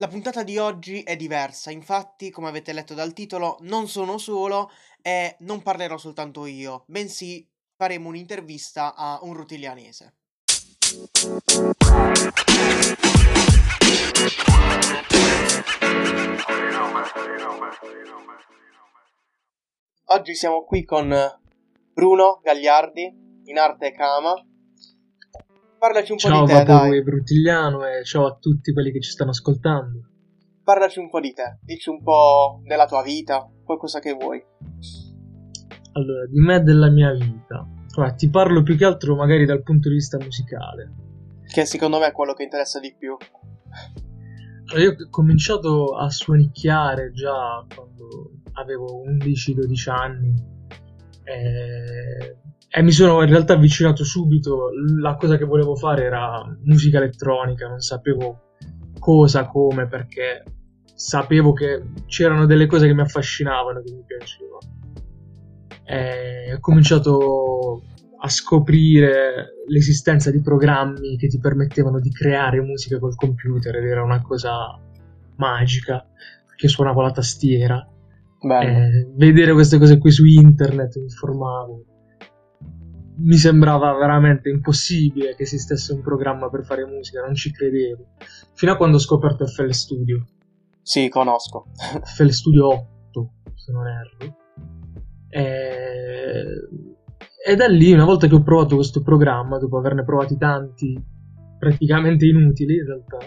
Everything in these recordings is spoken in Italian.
La puntata di oggi è diversa, infatti, come avete letto dal titolo, non sono solo e non parlerò soltanto io, bensì faremo un'intervista a un rutiglianese. Oggi siamo qui con Bruno Gagliardi, in arte Kama. Parlaci un po' di te. Ciao Vaporwave Rutigliano e ciao a tutti quelli che ci stanno ascoltando. Parlaci un po' di te, dici un po' della tua vita, qualcosa che vuoi. Allora, di me e della mia vita. Allora, ti parlo più che altro magari dal punto di vista musicale, che secondo me è quello che interessa di più. Allora, io ho cominciato a suonicchiare già quando avevo 11-12 anni. E mi sono in realtà avvicinato subito. La cosa che volevo fare era musica elettronica, non sapevo cosa, come, perché sapevo che c'erano delle cose che mi affascinavano, che mi piacevano. Ho cominciato a scoprire l'esistenza di programmi che ti permettevano di creare musica col computer ed era una cosa magica, perché suonavo la tastiera. Vedere queste cose qui su internet, mi informavo. Mi sembrava veramente impossibile che esistesse un programma per fare musica, non ci credevo. Fino a quando ho scoperto FL Studio. Sì, conosco. FL Studio 8, se non erro. E da lì, una volta che ho provato questo programma, dopo averne provati tanti, praticamente inutili in realtà,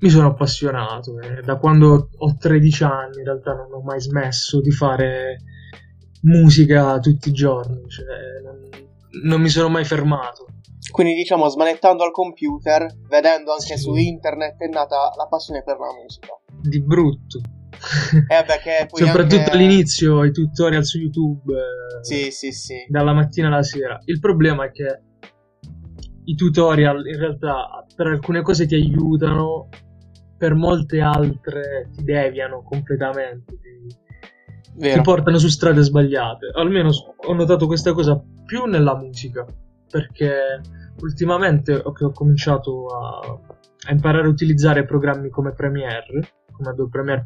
mi sono appassionato. Da quando ho 13 anni in realtà non ho mai smesso di fare musica tutti i giorni, cioè, non mi sono mai fermato. Quindi diciamo, smanettando al computer, vedendo anche su internet, è nata la passione per la musica. Di brutto. Perché poi soprattutto anche all'inizio i tutorial su YouTube, sì. Dalla mattina alla sera. Il problema è che i tutorial in realtà per alcune cose ti aiutano, per molte altre ti deviano completamente. Vero. Ti portano su strade sbagliate. Almeno ho notato questa cosa più nella musica, perché ultimamente ho cominciato a imparare a utilizzare programmi come Premiere, come Adobe Premiere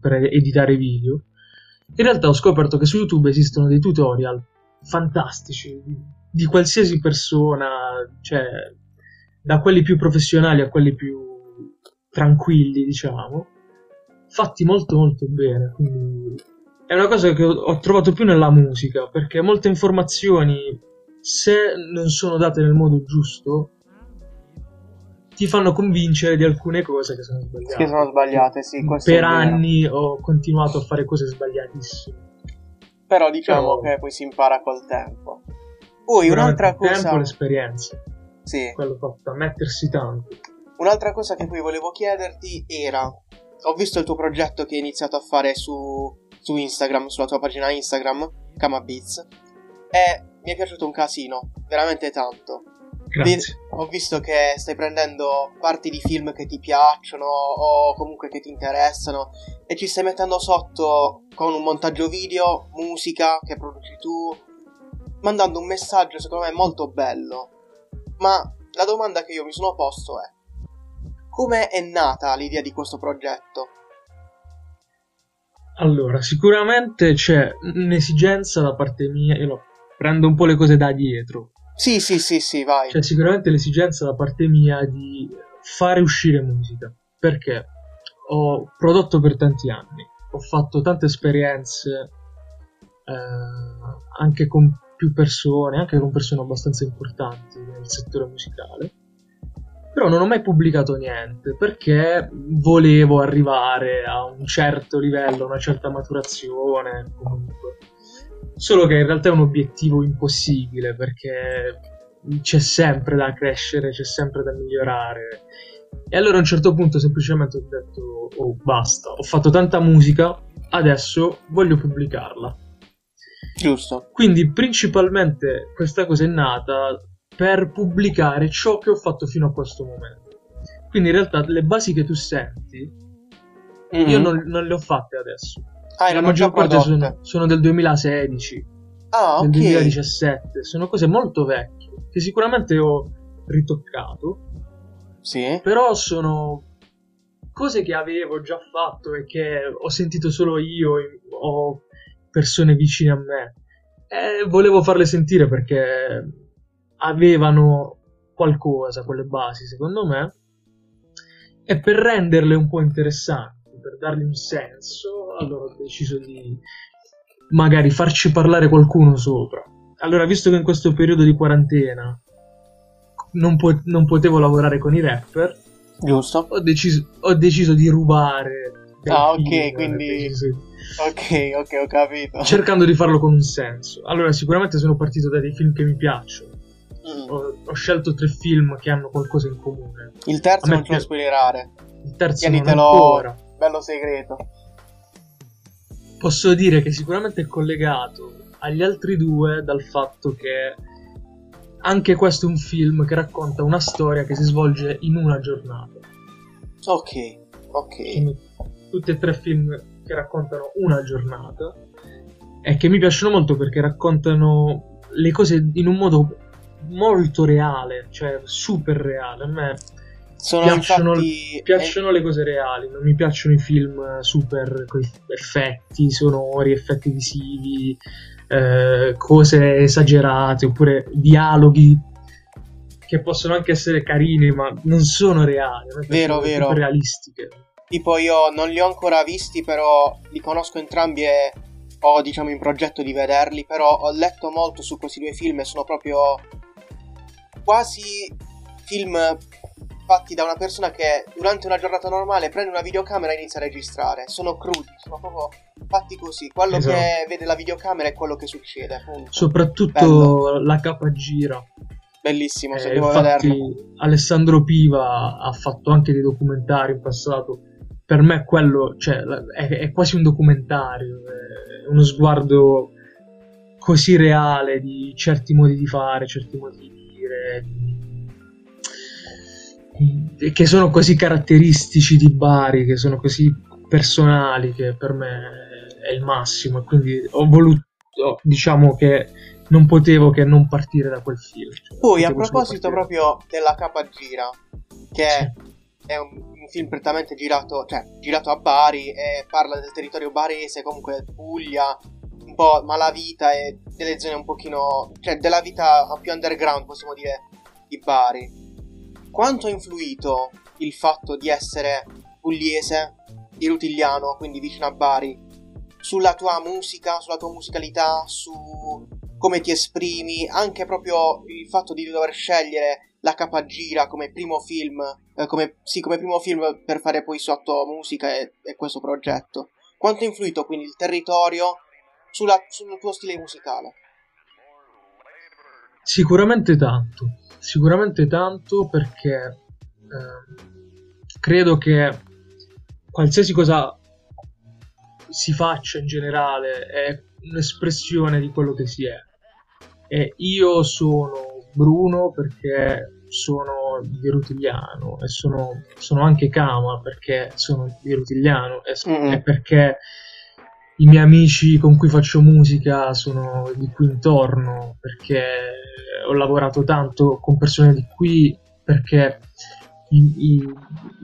per editare video. In realtà ho scoperto che su YouTube esistono dei tutorial fantastici di qualsiasi persona, cioè da quelli più professionali a quelli più tranquilli, diciamo, fatti molto molto bene. Quindi è una cosa che ho trovato più nella musica, perché molte informazioni, se non sono date nel modo giusto, ti fanno convincere di alcune cose che sono sbagliate. Che sono sbagliate, sì. Per anni ho continuato a fare cose sbagliatissime. Però diciamo che poi si impara col tempo. Poi un'altra cosa. Il tempo, l'esperienza. Sì. Quello fatto, mettersi tanto. Un'altra cosa che poi volevo chiederti era, ho visto il tuo progetto che hai iniziato a fare su Instagram, sulla tua pagina Instagram Kamabiz, e mi è piaciuto un casino, veramente tanto. Grazie. Ho visto che stai prendendo parti di film che ti piacciono o comunque che ti interessano e ci stai mettendo sotto con un montaggio video, musica che produci tu, mandando un messaggio secondo me molto bello. Ma la domanda che io mi sono posto è: come è nata l'idea di questo progetto? Allora, sicuramente c'è un'esigenza da parte mia, io prendo un po' le cose da dietro. Sì, vai. C'è sicuramente l'esigenza da parte mia di fare uscire musica, perché ho prodotto per tanti anni, ho fatto tante esperienze anche con più persone, anche con persone abbastanza importanti nel settore musicale, però non ho mai pubblicato niente perché volevo arrivare a un certo livello, a una certa maturazione comunque. Solo che in realtà è un obiettivo impossibile, perché c'è sempre da crescere, c'è sempre da migliorare. E allora a un certo punto semplicemente ho detto: oh, basta, ho fatto tanta musica, adesso voglio pubblicarla. Giusto. Quindi principalmente questa cosa è nata per pubblicare ciò che ho fatto fino a questo momento. Quindi in realtà le basi che tu senti, io non le ho fatte adesso. La maggior parte sono del 2016, del 2017. Sono cose molto vecchie che sicuramente ho ritoccato. Sì. Però sono cose che avevo già fatto e che ho sentito solo io o persone vicine a me, e volevo farle sentire perché avevano qualcosa, quelle basi secondo me, e per renderle un po' interessanti, per dargli un senso, allora ho deciso di magari farci parlare qualcuno sopra. Allora, visto che in questo periodo di quarantena non potevo lavorare con i rapper, giusto, ho deciso di rubare. Ah, ok, quindi ok, ho capito. Cercando di farlo con un senso. Allora, sicuramente sono partito da dei film che mi piacciono. Ho scelto 3 film che hanno qualcosa in comune. Il terzo non te lo spoilerare. Il terzo non ancora. Bello segreto. Posso dire che sicuramente è collegato agli altri 2 dal fatto che anche questo è un film che racconta una storia che si svolge in una giornata. Ok. Quindi, tutti e 3 film che raccontano una giornata, e che mi piacciono molto perché raccontano le cose in un modo molto reale, cioè super reale. A me piacciono le cose reali, non mi piacciono i film super con effetti sonori, effetti visivi, cose esagerate, oppure dialoghi che possono anche essere carini ma non sono reali, vero. Realistiche. Tipo, io non li ho ancora visti, però li conosco entrambi e ho, diciamo, in progetto di vederli, però ho letto molto su questi 2 film e sono proprio quasi film fatti da una persona che durante una giornata normale prende una videocamera e inizia a registrare. Sono crudi, sono proprio fatti così. Quello esatto. Che vede la videocamera è quello che succede, appunto. Soprattutto bello. La capa gira bellissimo, se devo vederlo. Alessandro Piva ha fatto anche dei documentari in passato. Per me quello, cioè, è quasi un documentario, è uno sguardo così reale di certi modi di fare, certi modi di dire, che sono così caratteristici di Bari, che sono così personali, che per me è il massimo. E quindi ho voluto, diciamo che non potevo che non partire da quel film. Cioè, poi a proposito proprio della Capagira, che sì. È un film prettamente girato a Bari, e parla del territorio barese, comunque Puglia, un po' malavita e delle zone un pochino, cioè della vita più underground, possiamo dire, di Bari. Quanto ha influito il fatto di essere pugliese, di Rutigliano, quindi vicino a Bari, sulla tua musica, sulla tua musicalità, su come ti esprimi, anche proprio il fatto di dover scegliere la Capagira come primo film, come primo film per fare poi sotto musica e questo progetto? Quanto ha influito quindi il territorio sul tuo stile musicale? Sicuramente tanto perché credo che qualsiasi cosa si faccia in generale è un'espressione di quello che si è, e io sono Bruno perché sono di Rutigliano, e sono anche Kama perché sono di Rutigliano, e perché i miei amici con cui faccio musica sono di qui intorno, perché ho lavorato tanto con persone di qui, perché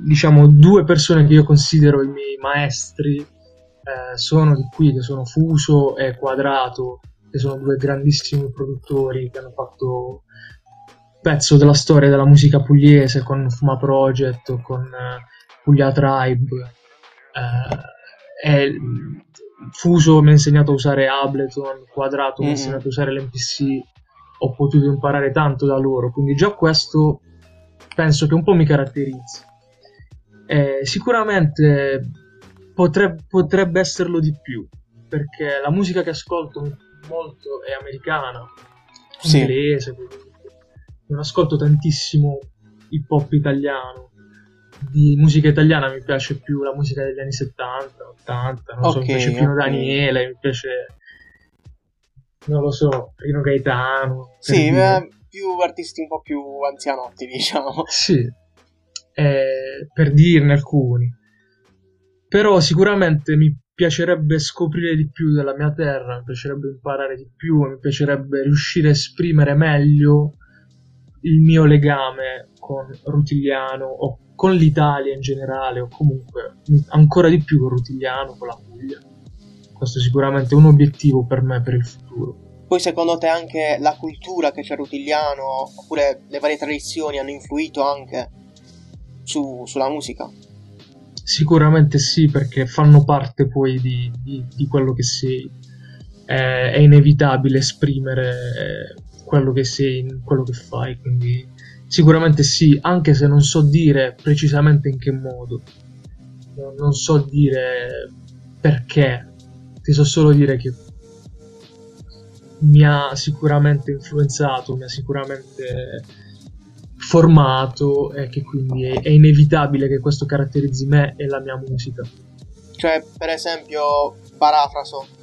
diciamo 2 persone che io considero i miei maestri sono di qui, che sono Fuso e Quadrato, che sono 2 grandissimi produttori che hanno fatto pezzo della storia della musica pugliese con Fuma Project, con Puglia Tribe. Fuso mi ha insegnato a usare Ableton, Quadrato mi ha insegnato a usare l'MPC, ho potuto imparare tanto da loro, quindi già questo penso che un po' mi caratterizzi. Sicuramente potrebbe esserlo di più, perché la musica che ascolto molto è americana, inglese, sì. Non ascolto tantissimo hip hop italiano. Di musica italiana mi piace più la musica degli anni 70, 80, non so, mi piace Pino Daniele, mi piace, non lo so, Rino Gaetano. Sì, più artisti un po' più anzianotti, diciamo. Sì, per dirne alcuni. Però sicuramente mi piacerebbe scoprire di più della mia terra, mi piacerebbe imparare di più, mi piacerebbe riuscire a esprimere meglio il mio legame con Rutigliano o con l'Italia in generale, o comunque ancora di più con Rutigliano, con la Puglia. Questo è sicuramente un obiettivo per me per il futuro. Poi secondo te anche la cultura che c'è a Rutigliano, oppure le varie tradizioni, hanno influito anche sulla musica? Sicuramente sì, perché fanno parte poi di quello che sei. È inevitabile esprimere quello che sei in quello che fai, quindi sicuramente sì, anche se non so dire precisamente in che modo, non so dire perché, ti so solo dire che mi ha sicuramente influenzato, mi ha sicuramente formato e che quindi è inevitabile che questo caratterizzi me e la mia musica. Cioè, per esempio, parafraso,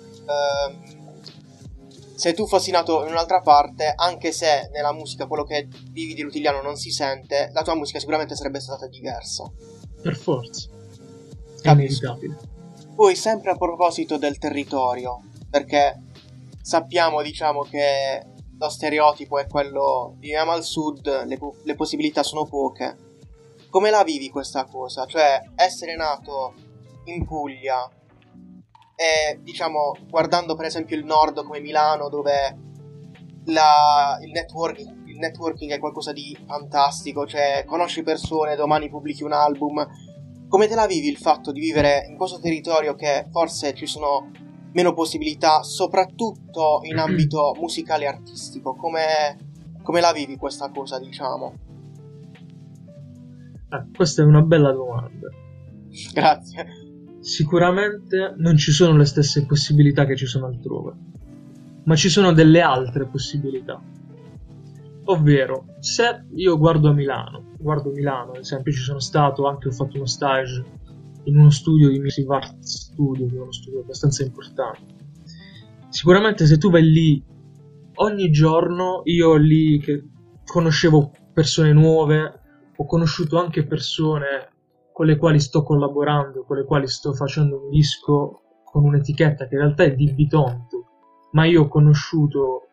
se tu fossi nato in un'altra parte, anche se nella musica quello che vivi di Rutigliano non si sente, la tua musica sicuramente sarebbe stata diversa. Per forza. È inevitabile. Poi, sempre a proposito del territorio, perché sappiamo, diciamo, che lo stereotipo è quello: viviamo al sud, le possibilità sono poche. Come la vivi questa cosa? Cioè, essere nato in Puglia e, diciamo, guardando per esempio il nord come Milano, dove il networking è qualcosa di fantastico, cioè conosci persone, domani pubblichi un album. Come te la vivi il fatto di vivere in questo territorio che forse ci sono meno possibilità, soprattutto in ambito musicale e artistico? Come la vivi questa cosa, diciamo? Questa è una bella domanda. Grazie. Sicuramente non ci sono le stesse possibilità che ci sono altrove, ma ci sono delle altre possibilità. Ovvero, se io guardo Milano, ad esempio ci sono stato, anche ho fatto uno stage in uno studio di Misivart Studio, che è uno studio abbastanza importante. Sicuramente se tu vai lì ogni giorno, io lì che conoscevo persone nuove, ho conosciuto anche persone con le quali sto collaborando, con le quali sto facendo un disco con un'etichetta che in realtà è di Bitonto, ma io ho conosciuto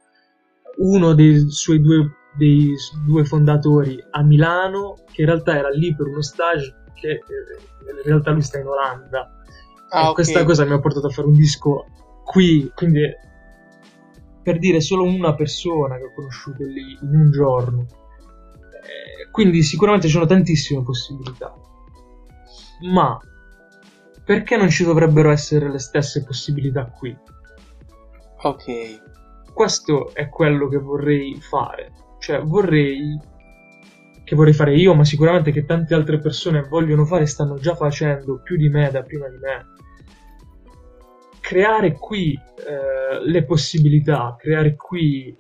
uno dei suoi due fondatori a Milano, che in realtà era lì per uno stage, che in realtà lui sta in Olanda. Okay. Questa cosa mi ha portato a fare un disco qui, quindi per dire solo una persona che ho conosciuto lì in un giorno. Quindi sicuramente ci sono tantissime possibilità, ma perché non ci dovrebbero essere le stesse possibilità qui? Ok. Questo è quello che vorrei fare, cioè vorrei fare io, ma sicuramente che tante altre persone vogliono fare, stanno già facendo più di me, da prima di me. Creare qui le possibilità, creare qui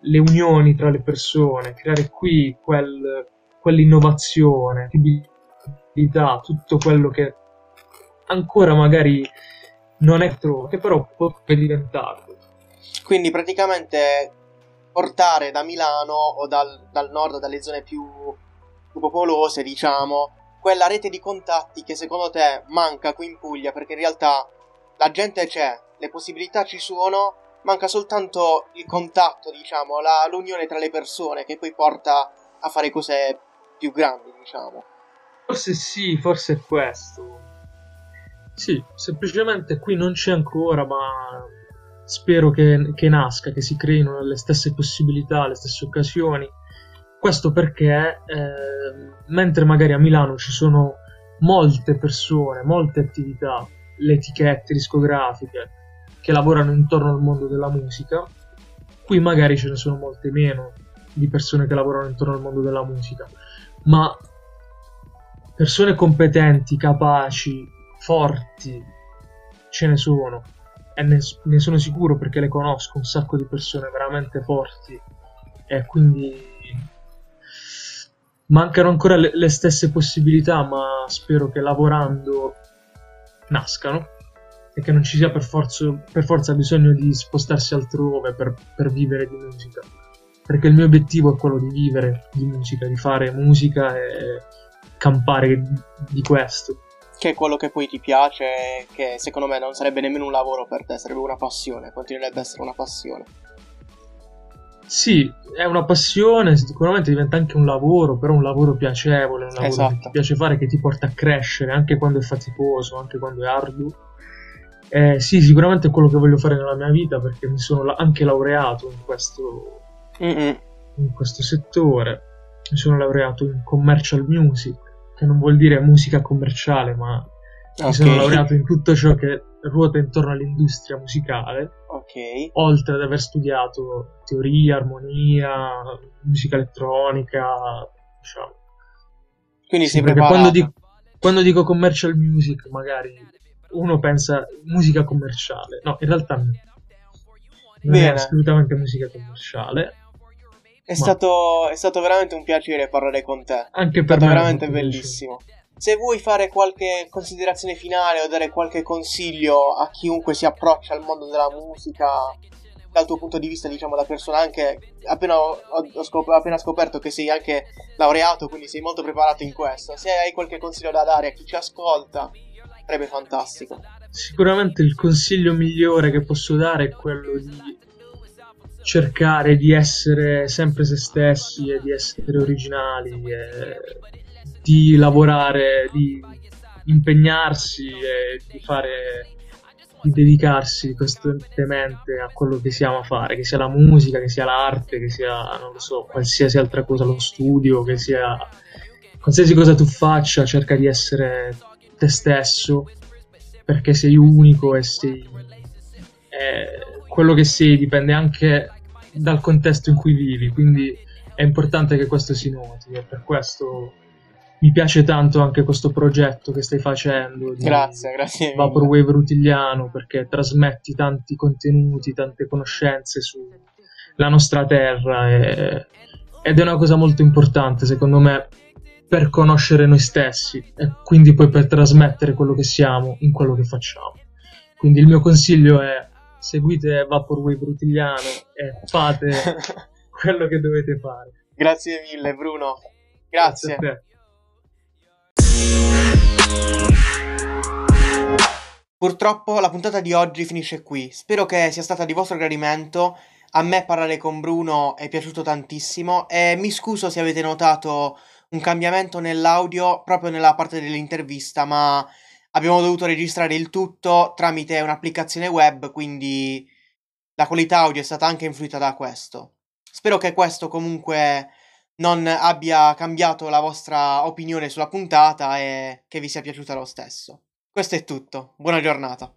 le unioni tra le persone, creare qui quell'innovazione, tutto quello che ancora magari non è troppo, che però può diventarlo. Quindi praticamente portare da Milano o dal nord, dalle zone più popolose, diciamo, quella rete di contatti che secondo te manca qui in Puglia, perché in realtà la gente c'è, le possibilità ci sono, manca soltanto il contatto, diciamo, l'unione tra le persone, che poi porta a fare cose più grandi, diciamo. Forse sì, forse è questo. Sì, semplicemente qui non c'è ancora, ma spero che nasca, che si creino le stesse possibilità, le stesse occasioni. Questo perché mentre magari a Milano ci sono molte persone, molte attività, le etichette discografiche che lavorano intorno al mondo della musica, qui magari ce ne sono molte meno di persone che lavorano intorno al mondo della musica, ma persone competenti, capaci, forti ce ne sono. E ne sono sicuro, perché le conosco un sacco di persone veramente forti, e quindi mancano ancora le stesse possibilità, ma spero che lavorando nascano e che non ci sia per forza bisogno di spostarsi altrove per vivere di musica, perché il mio obiettivo è quello di vivere di musica, di fare musica e campare di questo. Che è quello che poi ti piace, che secondo me non sarebbe nemmeno un lavoro per te, sarebbe una passione, continuerebbe a essere una passione. Sì, è una passione, sicuramente diventa anche un lavoro, però un lavoro piacevole, un lavoro esatto. che ti piace fare, che ti porta a crescere, anche quando è faticoso, anche quando è arduo. Sì, sicuramente è quello che voglio fare nella mia vita, perché mi sono anche laureato in questo settore. Mi sono laureato in Commercial Music, che non vuol dire musica commerciale, ma okay. mi sono laureato in tutto ciò che ruota intorno all'industria musicale, okay. oltre ad aver studiato teoria, armonia, musica elettronica, diciamo. Quindi sei preparato. Quando dico Commercial Music magari uno pensa musica commerciale, no, in realtà non è assolutamente musica commerciale. È stato veramente un piacere parlare con te. Anche per me è veramente bellissimo. Se vuoi fare qualche considerazione finale o dare qualche consiglio a chiunque si approccia al mondo della musica dal tuo punto di vista, diciamo da persona, anche appena ho appena scoperto che sei anche laureato, quindi sei molto preparato in questo, se hai qualche consiglio da dare a chi ci ascolta sarebbe fantastico. Sicuramente il consiglio migliore che posso dare è quello di cercare di essere sempre se stessi e di essere originali e di lavorare, di impegnarsi e di dedicarsi costantemente a quello che si ama fare, che sia la musica, che sia l'arte, che sia, non lo so, qualsiasi altra cosa, lo studio, che sia qualsiasi cosa tu faccia, cerca di essere te stesso, perché sei unico e sei quello che sei dipende anche dal contesto in cui vivi, quindi è importante che questo si noti, e per questo mi piace tanto anche questo progetto che stai facendo di grazie Vaporwave Rutigliano, perché trasmetti tanti contenuti, tante conoscenze sulla nostra terra ed è una cosa molto importante secondo me per conoscere noi stessi e quindi poi per trasmettere quello che siamo in quello che facciamo. Quindi il mio consiglio è: seguite Vaporwave Rutigliano e fate quello che dovete fare. Grazie mille Bruno. Grazie. Grazie a te. Purtroppo la puntata di oggi finisce qui. Spero che sia stata di vostro gradimento. A me parlare con Bruno è piaciuto tantissimo e mi scuso se avete notato un cambiamento nell'audio proprio nella parte dell'intervista, ma abbiamo dovuto registrare il tutto tramite un'applicazione web, quindi la qualità audio è stata anche influita da questo. Spero che questo comunque non abbia cambiato la vostra opinione sulla puntata e che vi sia piaciuta lo stesso. Questo è tutto, buona giornata.